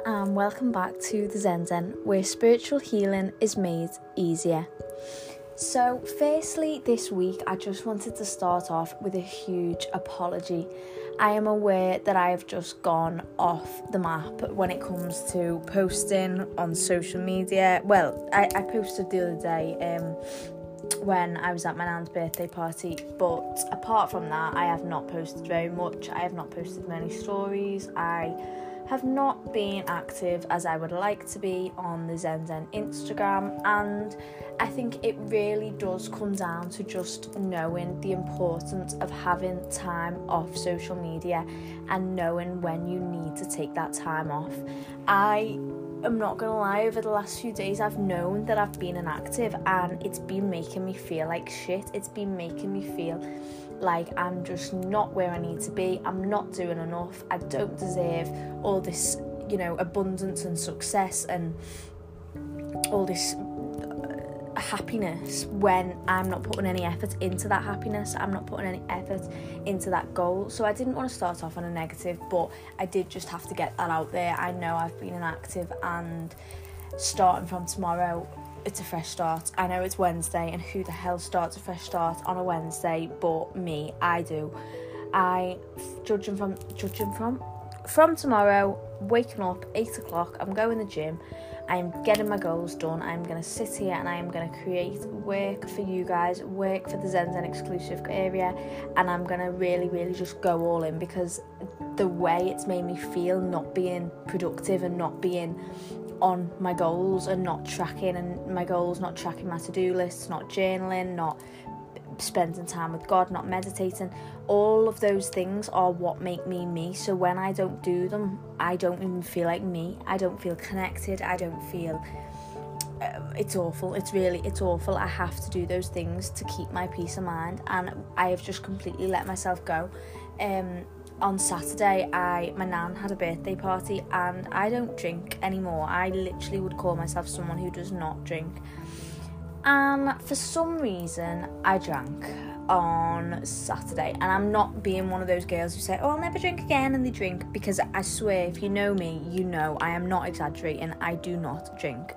everyone, and welcome back to the Zen Zen, where spiritual healing is made easier. So firstly, this week I just wanted to start off with a huge apology. I am aware that I have just gone off the map when it comes to posting on social media. Well, I posted the other day when I was at my nan's birthday party, but apart from that, I have not posted very much. I have not posted many stories. I have not been active as I would like to be on the Zen Zen Instagram, and I think it really does come down to just knowing the importance of having time off social media and knowing when you need to take that time off. I'm not going to lie, over the last few days I've known that I've been inactive, and it's been making me feel like shit. It's been making me feel like I'm just not where I need to be. I'm not doing enough. I don't deserve all this, abundance and success and all this happiness when I'm not putting any effort into that happiness. I'm not putting any effort into that goal. So I didn't want to start off on a negative, but I did just have to get that out there. I know I've been inactive, and starting from tomorrow, it's a fresh start. I know it's Wednesday, and who the hell starts a fresh start on a Wednesday but me? I do. From tomorrow, waking up 8 o'clock, I'm going to the gym, I'm getting my goals done, I'm going to sit here and I'm going to create work for you guys, work for the Zen Zen exclusive area, and I'm going to really, really just go all in, because the way it's made me feel not being productive and not being on my goals and not tracking my to-do lists, not journaling, not spending time with God, not meditating, all of those things are what make me me. So when I don't do them, I don't even feel like me. I don't feel connected. I don't feel it's awful. It's awful. I have to do those things to keep my peace of mind, and I have just completely let myself go. On Saturday, my nan had a birthday party, and I don't drink anymore. I literally would call myself someone who does not drink. And for some reason, I drank on Saturday. And I'm not being one of those girls who say, oh, I'll never drink again, and they drink. Because I swear, if you know me, you know I am not exaggerating. I do not drink.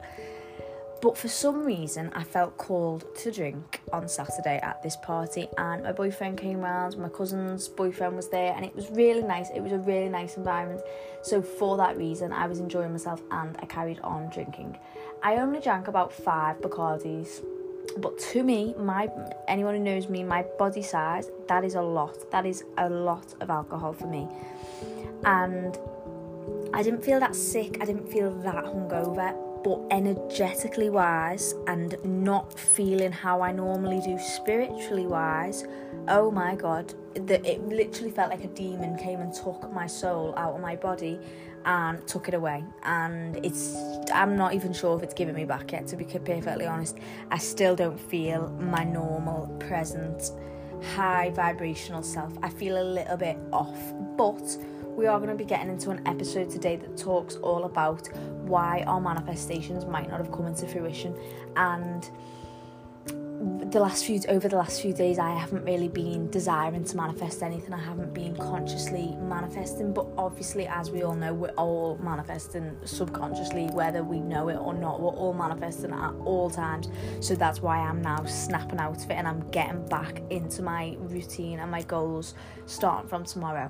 But for some reason, I felt called to drink on Saturday at this party. And my boyfriend came round, my cousin's boyfriend was there, and it was really nice. It was a really nice environment. So for that reason, I was enjoying myself and I carried on drinking. I only drank about 5 Bacardis. But to me, anyone who knows me, my body size, that is a lot. That is a lot of alcohol for me. And I didn't feel that sick. I didn't feel that hungover. But energetically wise, and not feeling how I normally do spiritually wise, oh my God, it literally felt like a demon came and took my soul out of my body and took it away. And I'm not even sure if it's giving me back yet, to be perfectly honest. I still don't feel my normal, present, high vibrational self. I feel a little bit off, but we are going to be getting into an episode today that talks all about why our manifestations might not have come into fruition. And over the last few days, I haven't really been desiring to manifest anything. I haven't been consciously manifesting, but obviously, as we all know, we're all manifesting subconsciously, whether we know it or not. We're all manifesting at all times, so that's why I'm now snapping out of it, and I'm getting back into my routine and my goals starting from tomorrow.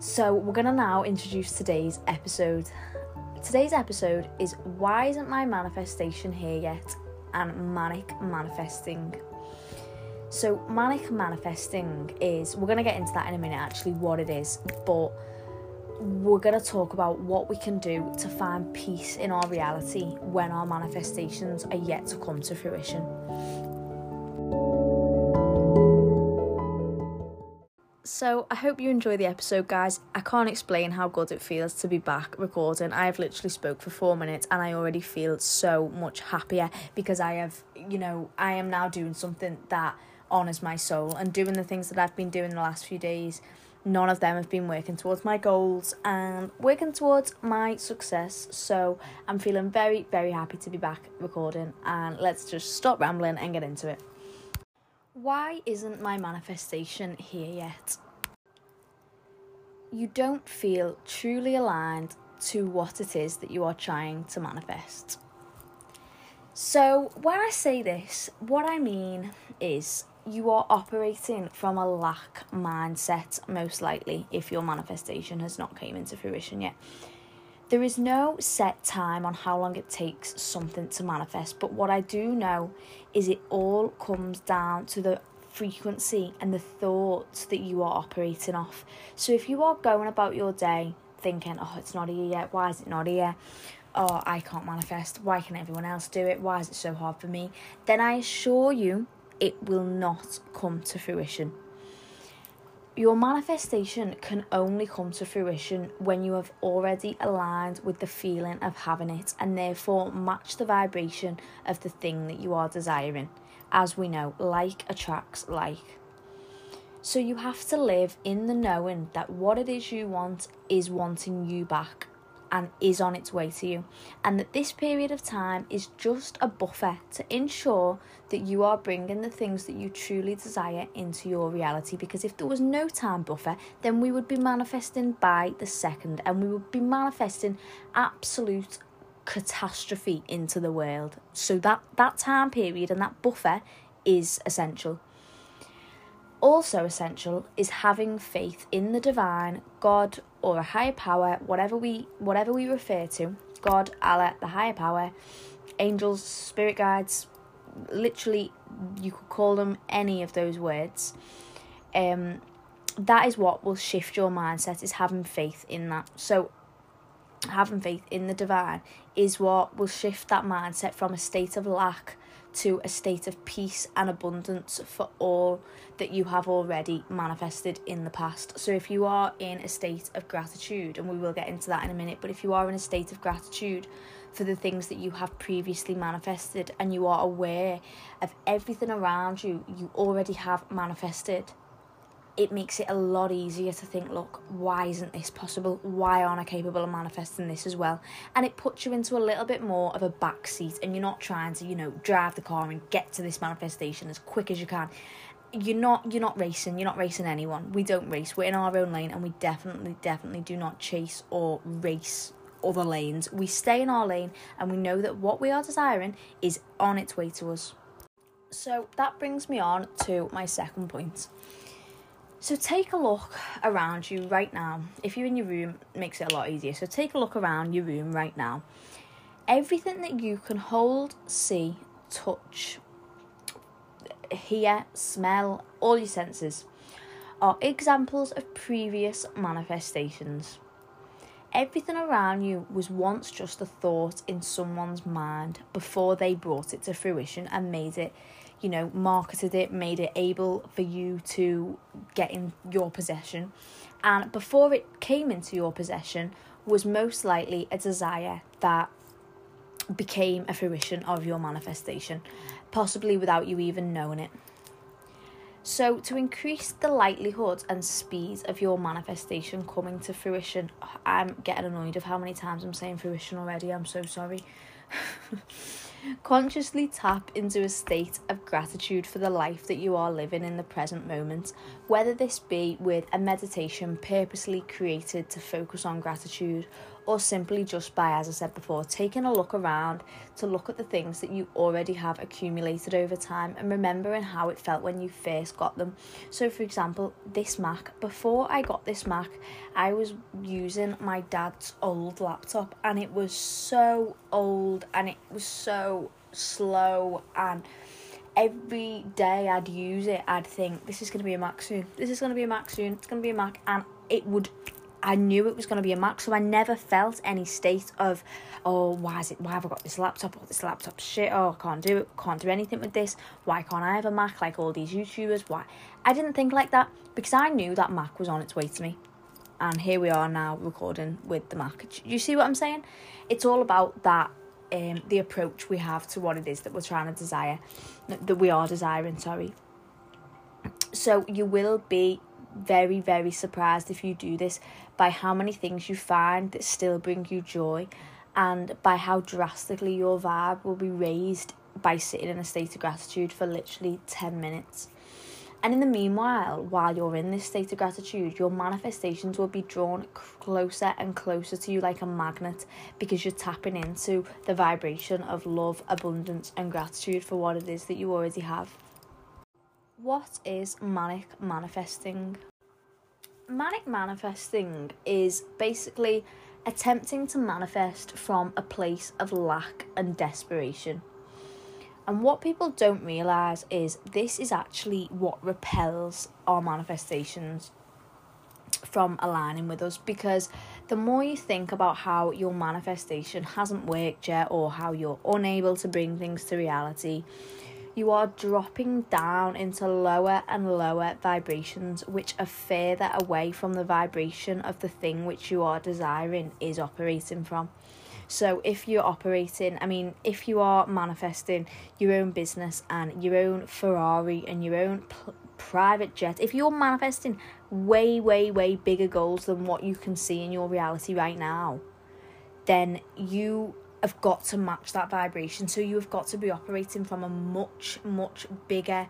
So we're going to now introduce today's episode. Today's episode is Why Isn't My Manifestation Here Yet? And Manic Manifesting. So Manic Manifesting is, we're going to get into that in a minute actually, what it is, but we're going to talk about what we can do to find peace in our reality when our manifestations are yet to come to fruition. So I hope you enjoy the episode, guys. I can't explain how good it feels to be back recording. I have literally spoke for 4 minutes and I already feel so much happier, because I am now doing something that honours my soul, and doing the things that I've been doing the last few days, none of them have been working towards my goals and working towards my success. So I'm feeling very, very happy to be back recording, and let's just stop rambling and get into it. Why isn't my manifestation here yet? You don't feel truly aligned to what it is that you are trying to manifest. So when I say this, what I mean is you are operating from a lack mindset, most likely, if your manifestation has not came into fruition yet. There is no set time on how long it takes something to manifest, but what I do know is it all comes down to the frequency and the thoughts that you are operating off. So if you are going about your day thinking, oh, it's not here yet, why is it not here? Oh, I can't manifest, why can everyone else do it? Why is it so hard for me? Then I assure you, it will not come to fruition. Your manifestation can only come to fruition when you have already aligned with the feeling of having it, and therefore match the vibration of the thing that you are desiring. As we know, like attracts like. So you have to live in the knowing that what it is you want is wanting you back and is on its way to you, and that this period of time is just a buffer to ensure that you are bringing the things that you truly desire into your reality. Because if there was no time buffer, then we would be manifesting by the second, and we would be manifesting absolute catastrophe into the world. So that time period and that buffer is essential. Also essential is having faith in the divine, God, or a higher power, whatever we refer to, God, Allah, the higher power, angels, spirit guides, literally you could call them any of those words. That is what will shift your mindset, is having faith in that. So having faith in the divine is what will shift that mindset from a state of lack to a state of peace and abundance for all that you have already manifested in the past. So if you are in a state of gratitude, and we will get into that in a minute, but if you are in a state of gratitude for the things that you have previously manifested, and you are aware of everything around you you already have manifested, it makes it a lot easier to think, look, why isn't this possible? Why aren't I capable of manifesting this as well? And it puts you into a little bit more of a backseat, and you're not trying to, drive the car and get to this manifestation as quick as you can. You're not racing anyone. We don't race. We're in our own lane, and we definitely do not chase or race other lanes. We stay in our lane, and we know that what we are desiring is on its way to us. So that brings me on to my second point. So take a look around you right now. If you're in your room, it makes it a lot easier. So take a look around your room right now. Everything that you can hold, see, touch, hear, smell, all your senses are examples of previous manifestations. Everything around you was once just a thought in someone's mind before they brought it to fruition and made it, marketed it, made it able for you to get in your possession. And before it came into your possession was most likely a desire that became a fruition of your manifestation, possibly without you even knowing it. So to increase the likelihood and speed of your manifestation coming to fruition, I'm getting annoyed of how many times I'm saying fruition already, I'm so sorry. Consciously tap into a state of gratitude for the life that you are living in the present moment, whether this be with a meditation purposely created to focus on gratitude, or simply just by, as I said before, taking a look around to look at the things that you already have accumulated over time and remembering how it felt when you first got them. So for example, this Mac. Before I got this Mac, I was using my dad's old laptop, and it was so old and it was so slow, and every day I'd use it, I'd think, this is going to be a Mac soon, this is going to be a Mac soon, it's going to be a Mac, and I knew it was going to be a Mac, so I never felt any state of, oh, why have I got this laptop, or this laptop's shit, oh, I can't do it, can't do anything with this, why can't I have a Mac like all these YouTubers, why? I didn't think like that, because I knew that Mac was on its way to me, and here we are now recording with the Mac. Do you see what I'm saying? It's all about that, the approach we have to what it is that we're trying to desire, that we are desiring, sorry. So you will be very, very surprised if you do this by how many things you find that still bring you joy, and by how drastically your vibe will be raised by sitting in a state of gratitude for literally 10 minutes. And in the meanwhile, while you're in this state of gratitude, your manifestations will be drawn closer and closer to you like a magnet, because you're tapping into the vibration of love, abundance and gratitude for what it is that you already have. What is manic manifesting? Manic manifesting is basically attempting to manifest from a place of lack and desperation. And what people don't realise is this is actually what repels our manifestations from aligning with us, because the more you think about how your manifestation hasn't worked yet, or how you're unable to bring things to reality, you are dropping down into lower and lower vibrations, which are further away from the vibration of the thing which you are desiring is operating from. So if you are manifesting your own business and your own Ferrari and your own private jet, if you're manifesting way, way, way bigger goals than what you can see in your reality right now, then you have got to match that vibration. So you have got to be operating from a much, much bigger,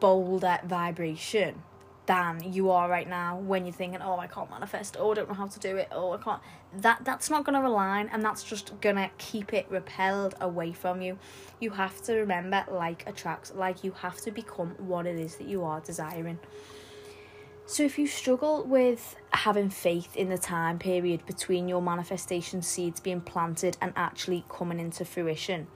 bolder vibration than you are right now, when you're thinking, oh, I can't manifest, oh, I don't know how to do it, oh, I can't. That's not going to align, and that's just going to keep it repelled away from you. You have to remember, like attracts like. You have to become what it is that you are desiring. So if you struggle with having faith in the time period between your manifestation seeds being planted and actually coming into fruition,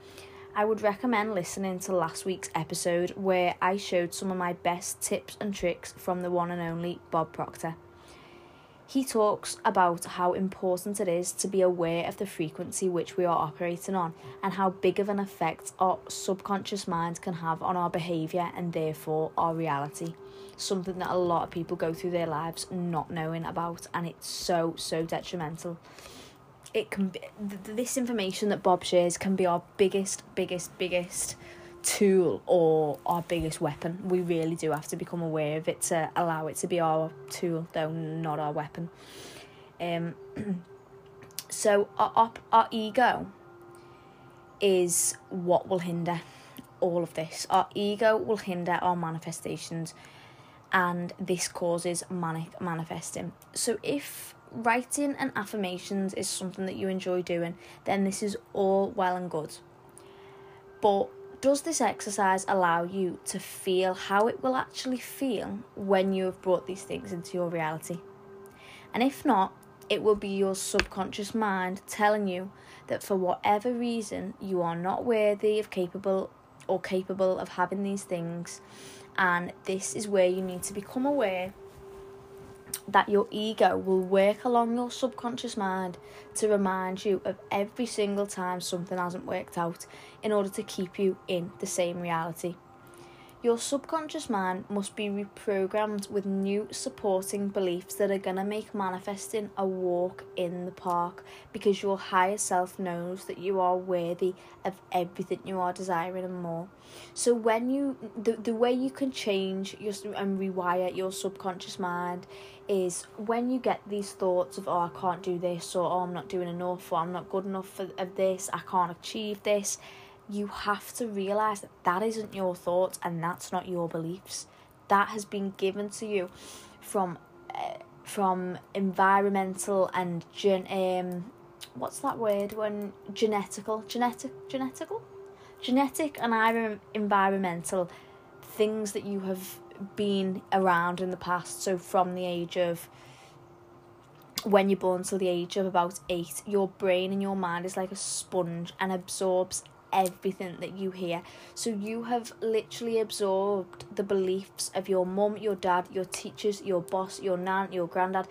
I would recommend listening to last week's episode, where I showed some of my best tips and tricks from the one and only Bob Proctor. He talks about how important it is to be aware of the frequency which we are operating on, and how big of an effect our subconscious mind can have on our behaviour and therefore our reality. Something that a lot of people go through their lives not knowing about, and it's so, so detrimental. This information that Bob shares can be our biggest tool, or our biggest weapon. We really do have to become aware of it to allow it to be our tool, though not our weapon. So our ego is what will hinder all of this. Our ego will hinder our manifestations, and this causes manic manifesting. So if writing and affirmations is something that you enjoy doing, then this is all well and good. But does this exercise allow you to feel how it will actually feel when you have brought these things into your reality? And if not, it will be your subconscious mind telling you that for whatever reason you are not worthy of capable of having these things, and this is where you need to become aware that your ego will work along your subconscious mind to remind you of every single time something hasn't worked out, in order to keep you in the same reality. Your subconscious mind must be reprogrammed with new supporting beliefs that are going to make manifesting a walk in the park, because your higher self knows that you are worthy of everything you are desiring and more. So when the way you can change and rewire your subconscious mind is when you get these thoughts of, oh, I can't do this, or oh, I'm not doing enough, or I'm not good enough of this, I can't achieve this. You have to realise that that isn't your thoughts, and that's not your beliefs. That has been given to you from environmental and genetic and environmental things that you have been around in the past. So from the age of when you're born till the age of about 8, your brain and your mind is like a sponge and absorbs everything that you hear. So you have literally absorbed the beliefs of your mum, your dad, your teachers, your boss, your nan, your granddad,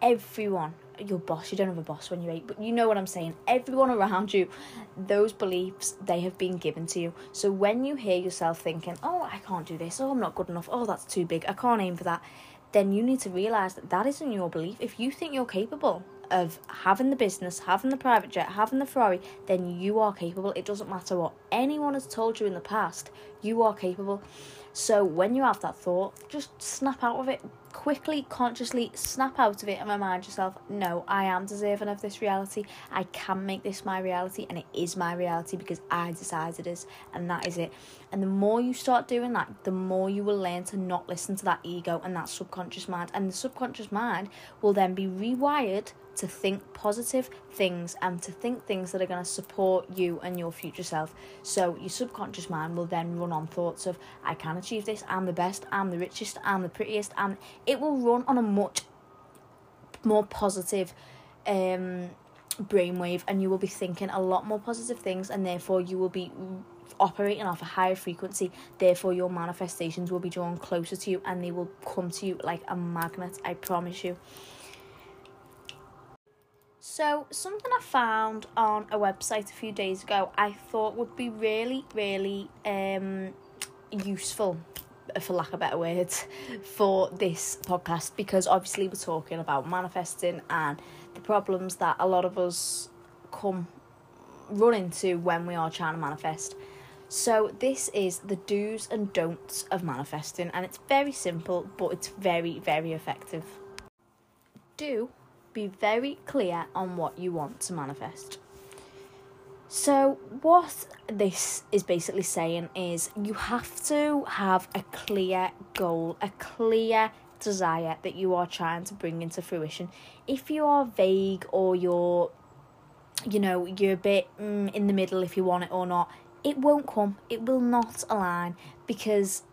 everyone. Your boss, you don't have a boss when you're 8, but you know what I'm saying. Everyone around you, those beliefs, they have been given to you. So when you hear yourself thinking, oh, I can't do this, oh, I'm not good enough, oh, that's too big, I can't aim for that, then you need to realise that that isn't your belief. If you think you're capable of having the business, having the private jet, having the Ferrari, then you are capable. It doesn't matter what anyone has told you in the past, you are capable. So when you have that thought, just snap out of it quickly, consciously snap out of it, and remind yourself, no, I am deserving of this reality. I can make this my reality, and it is my reality because I decided it is, and that is it. And the more you start doing that, the more you will learn to not listen to that ego and that subconscious mind. And the subconscious mind will then be rewired to think positive things and to think things that are going to support you and your future self. So your subconscious mind will then run on thoughts of, I can achieve this, I'm the best, I'm the richest, I'm the prettiest, and it will run on a much more positive brainwave, and you will be thinking a lot more positive things, and therefore you will be operating off a higher frequency. Therefore your manifestations will be drawn closer to you, and they will come to you like a magnet, I promise you. So something I found on a website a few days ago I thought would be really useful, for lack of better words, for this podcast, because obviously we're talking about manifesting and the problems that a lot of us run into when we are trying to manifest. So this is the do's and don'ts of manifesting, and it's very simple, but it's very, very effective. Do be very clear on what you want to manifest. So what this is basically saying is you have to have a clear goal, a clear desire that you are trying to bring into fruition. If you are vague, or you're a bit in the middle if you want it or not, it won't come. It will not align, because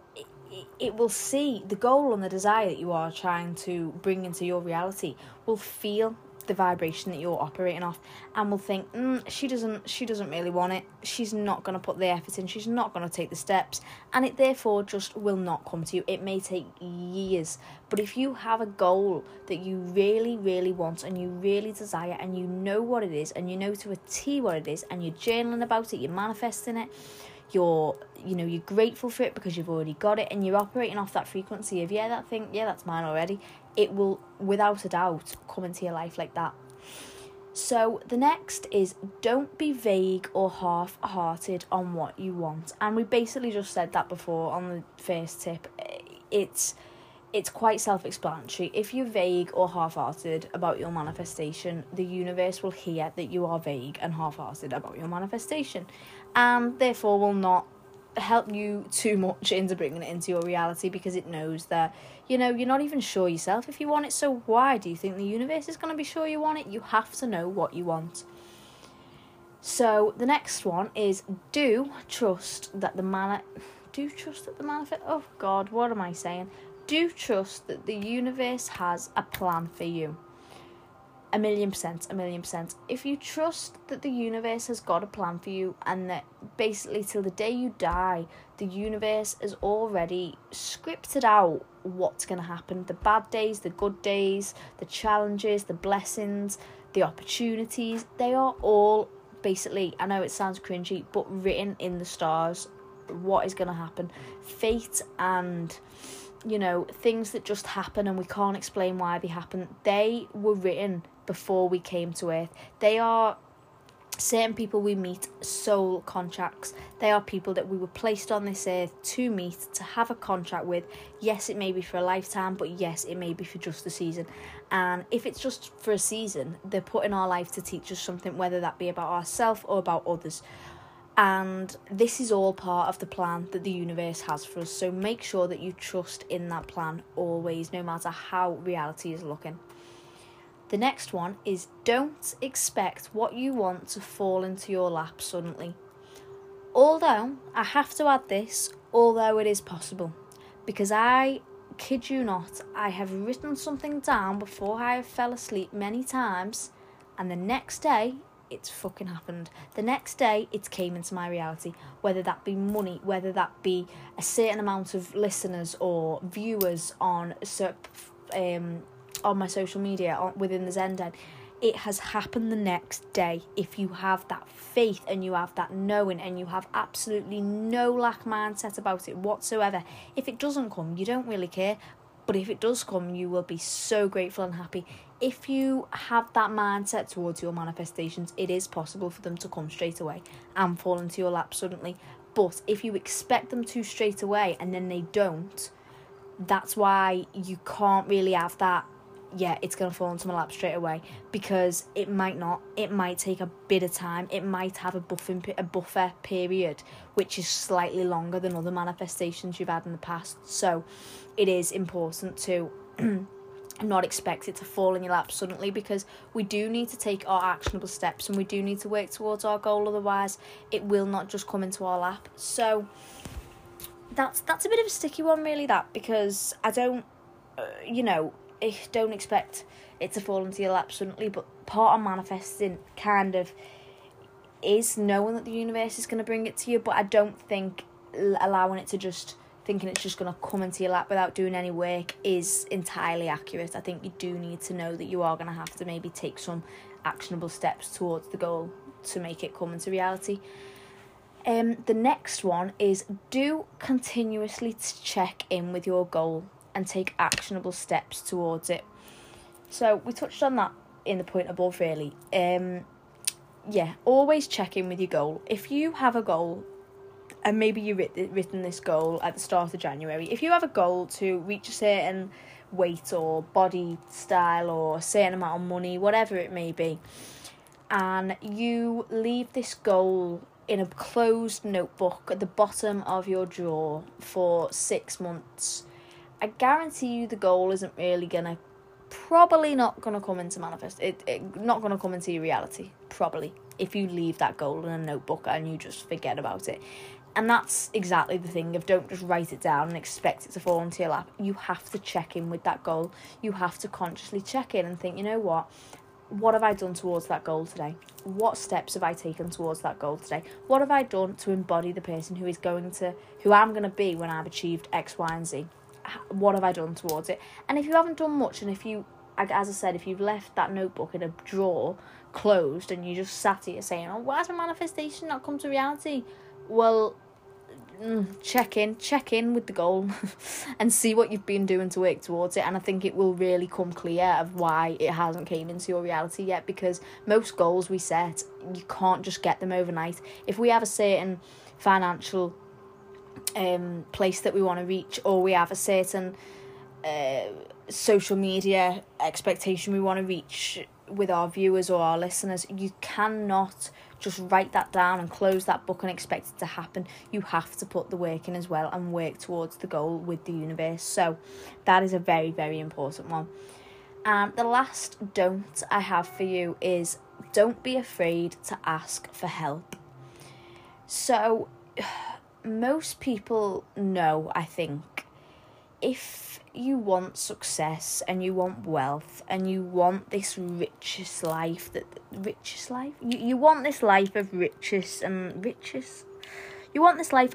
it will see the goal and the desire that you are trying to bring into your reality will feel the vibration that you're operating off, and will think, she doesn't really want it, she's not going to put the effort in, she's not going to take the steps, and it therefore just will not come to you. It may take years, but if you have a goal that you really, really want, and you really desire, and you know what it is, and you know to a T what it is, and you're journaling about it, you're manifesting it, you're grateful for it because you've already got it, and you're operating off that frequency of, that's mine already, it will without a doubt come into your life like that. So the next is, don't be vague or half-hearted on what you want. And we basically just said that before on the first tip. It's quite self-explanatory. If you're vague or half-hearted about your manifestation, the universe will hear that you are vague and half-hearted about your manifestation, and therefore will not help you too much into bringing it into your reality, because it knows that, you're not even sure yourself if you want it, so why do you think the universe is going to be sure you want it? You have to know what you want. So the next one is, do trust that the universe has a plan for you. 1,000,000%. If you trust that the universe has got a plan for you, and that basically till the day you die, the universe has already scripted out what's going to happen. The bad days, the good days, the challenges, the blessings, the opportunities, they are all basically, I know it sounds cringy, but written in the stars, what is going to happen. Fate and things that just happen and we can't explain why they happen, they were written before we came to earth. They are certain people we meet, soul contracts. They are people that we were placed on this earth to meet, to have a contract with. Yes, it may be for a lifetime, but yes, it may be for just a season. And if it's just for a season, they're put in our life to teach us something, whether that be about ourselves or about others. And this is all part of the plan that the universe has for us. So make sure that you trust in that plan always, no matter how reality is looking. The next one is, don't expect what you want to fall into your lap suddenly. Although, I have to add this, although it is possible. Because I kid you not, I have written something down before I fell asleep many times, and the next day, it's fucking happened. The next day, it came into my reality. Whether that be money, whether that be a certain amount of listeners or viewers on my social media, within the Zen Den, it has happened the next day. If you have that faith and you have that knowing and you have absolutely no lack mindset about it whatsoever, if it doesn't come, you don't really care. But if it does come, you will be so grateful and happy. If you have that mindset towards your manifestations, it is possible for them to come straight away and fall into your lap suddenly. But if you expect them to straight away and then they don't, that's why you can't really have that yeah, it's going to fall into my lap straight away, because it might not. It might take a bit of time. It might have a buffer period, which is slightly longer than other manifestations you've had in the past. So it is important to not expect it to fall in your lap suddenly, because we do need to take our actionable steps and we do need to work towards our goal, otherwise it will not just come into our lap. So that's a bit of a sticky one, really, that, because I don't, I don't expect it to fall into your lap suddenly, but part of manifesting kind of is knowing that the universe is going to bring it to you, but I don't think allowing it to just, thinking it's just going to come into your lap without doing any work is entirely accurate. I think you do need to know that you are going to have to maybe take some actionable steps towards the goal to make it come into reality. The next one is do continuously check in with your goal and take actionable steps towards it. So we touched on that in the point above, really. Always check in with your goal. If you have a goal, and maybe you've written this goal at the start of January, if you have a goal to reach a certain weight or body style or a certain amount of money, whatever it may be, and you leave this goal in a closed notebook at the bottom of your drawer for 6 months, I guarantee you the goal isn't really gonna, probably not gonna come into manifest. It not gonna come into your reality, probably, if you leave that goal in a notebook and you just forget about it. And that's exactly the thing of don't just write it down and expect it to fall into your lap. You have to check in with that goal. You have to consciously check in and think, you know what? What have I done towards that goal today? What steps have I taken towards that goal today? What have I done to embody the person who I'm going to be when I've achieved X, Y, and Z? What have I done towards it? And if you haven't done much, and if you've left that notebook in a drawer closed and you just sat here saying, oh, why has my manifestation not come to reality? Well, check in with the goal and see what you've been doing to work towards it, and I think it will really come clear of why it hasn't came into your reality yet, because most goals we set, you can't just get them overnight. If we have a certain financial place that we want to reach, or we have a certain social media expectation we want to reach with our viewers or our listeners, you cannot just write that down and close that book and expect it to happen. You have to put the work in as well and work towards the goal with the universe. So that is a very, very important one. And the last don't I have for you is don't be afraid to ask for help. So most people know, I think, if you want success and you want wealth and you want this you want this life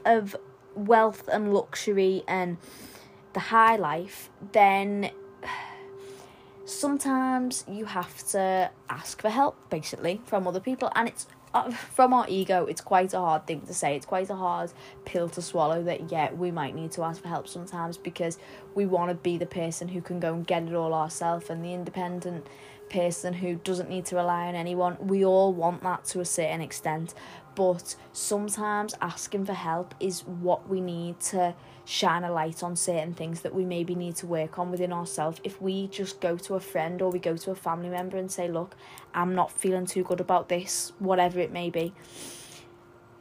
of wealth and luxury and the high life, then sometimes you have to ask for help, basically, from other people. And it's from our ego, it's quite a hard thing to say. It's quite a hard pill to swallow that, yeah, we might need to ask for help sometimes, because we want to be the person who can go and get it all ourselves and the independent person who doesn't need to rely on anyone. We all want that to a certain extent, but sometimes asking for help is what we need to shine a light on certain things that we maybe need to work on within ourselves. If we just go to a friend or we go to a family member and say, look, I'm not feeling too good about this, whatever it may be,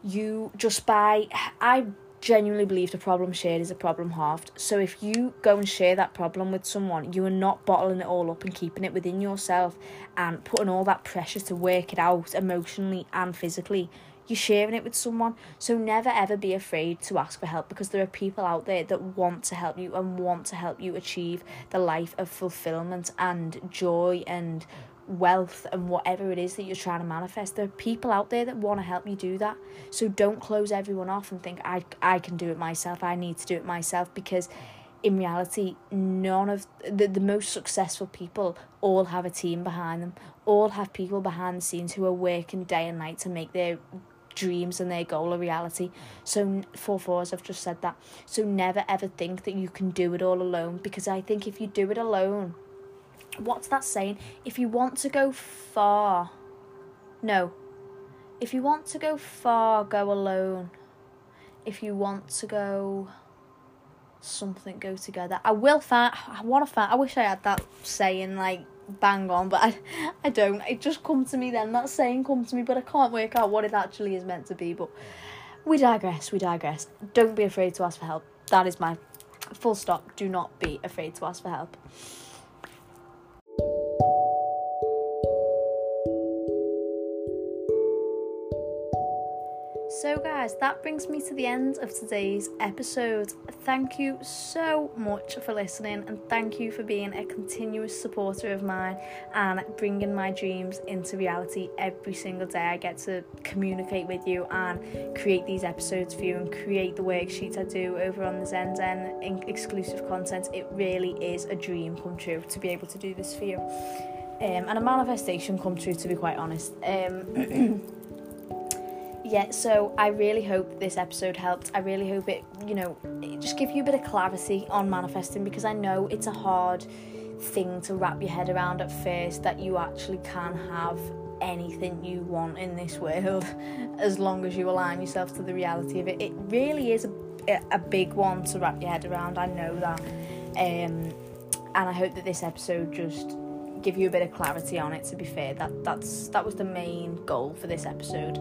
I genuinely believe the problem shared is a problem halved. So if you go and share that problem with someone, you are not bottling it all up and keeping it within yourself and putting all that pressure to work it out emotionally and physically. You're sharing it with someone, so never ever be afraid to ask for help, because there are people out there that want to help you and want to help you achieve the life of fulfillment and joy and wealth and whatever it is that you're trying to manifest. There are people out there that want to help you do that, so don't close everyone off and think, I can do it myself, I need to do it myself, because in reality, none of the most successful people all have a team behind them, all have people behind the scenes who are working day and night to make their dreams and their goal a reality. So I've just said that. So never ever think that you can do it all alone, because I think if you do it alone, what's that saying? If you want to go far, go alone. If you want to go something go together. I wish I had that saying, like, bang on, but I don't. It just come to me then, that saying come to me, but I can't work out what it actually is meant to be. But we digress. Don't be afraid to ask for help. That is my full stop. Do not be afraid to ask for help. So guys, that brings me to the end of today's episode. Thank you so much for listening, and thank you for being a continuous supporter of mine and bringing my dreams into reality every single day. I get to communicate with you and create these episodes for you and create the worksheets I do over on the Zen Zen Inc. exclusive content. It really is a dream come true to be able to do this for you, and a manifestation come true, to be quite honest. Yeah, so I really hope this episode helped. I really hope it just gives you a bit of clarity on manifesting, because I know it's a hard thing to wrap your head around at first, that you actually can have anything you want in this world as long as you align yourself to the reality of it. It really is a big one to wrap your head around, I know that. And I hope that this episode just give you a bit of clarity on it, to be fair. That was the main goal for this episode.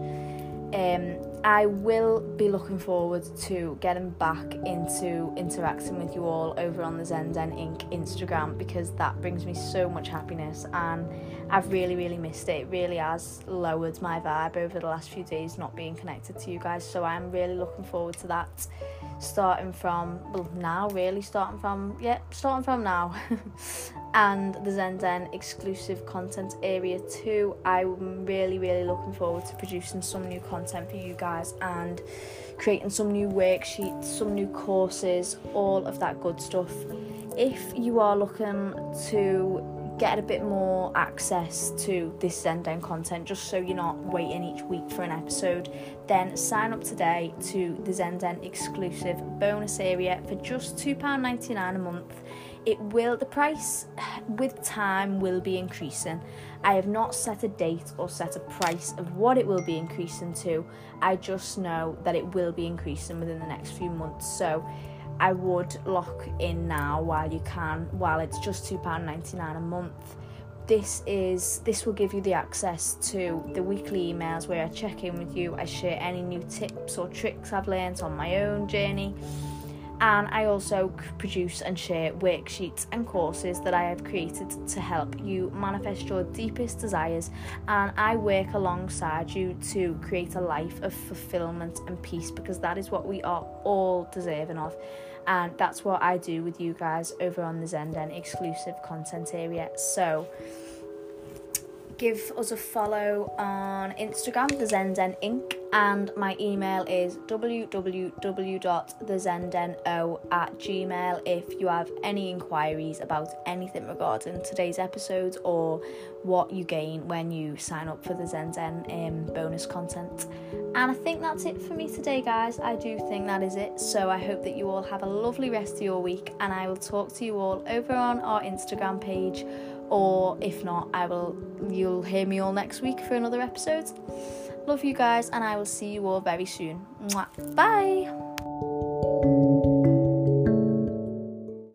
I will be looking forward to getting back into interacting with you all over on the Zen Zen Inc. Instagram, because that brings me so much happiness, and I've really, really missed it. It really has lowered my vibe over the last few days not being connected to you guys, so I'm really looking forward to that starting from now and the Zen Zen exclusive content area too. I'm really, really looking forward to producing some new content for you guys and creating some new worksheets, some new courses, all of that good stuff. If you are looking to get a bit more access to this Zen Den content, just so you're not waiting each week for an episode, then sign up today to the Zen Den exclusive bonus area for just £2.99 a month. The price with time will be increasing. I have not set a date or set a price of what it will be increasing to. I just know that it will be increasing within the next few months, so I would lock in now while you can, while it's just £2.99 a month. This will give you the access to the weekly emails where I check in with you. I share any new tips or tricks I've learned on my own journey, and I also produce and share worksheets and courses that I have created to help you manifest your deepest desires, and I work alongside you to create a life of fulfillment and peace, because that is what we are all deserving of, and that's what I do with you guys over on the Zen Den exclusive content area. So give us a follow on Instagram, the Zen Den Inc., and my email is www.thezendeno@gmail.com if you have any inquiries about anything regarding today's episode or what you gain when you sign up for the Zen Den bonus content. And I think that's it for me today, guys. I do think that is it. So I hope that you all have a lovely rest of your week, and I will talk to you all over on our Instagram page. Or if not, you'll hear me all next week for another episode. Love you guys, and I will see you all very soon. Mwah. Bye.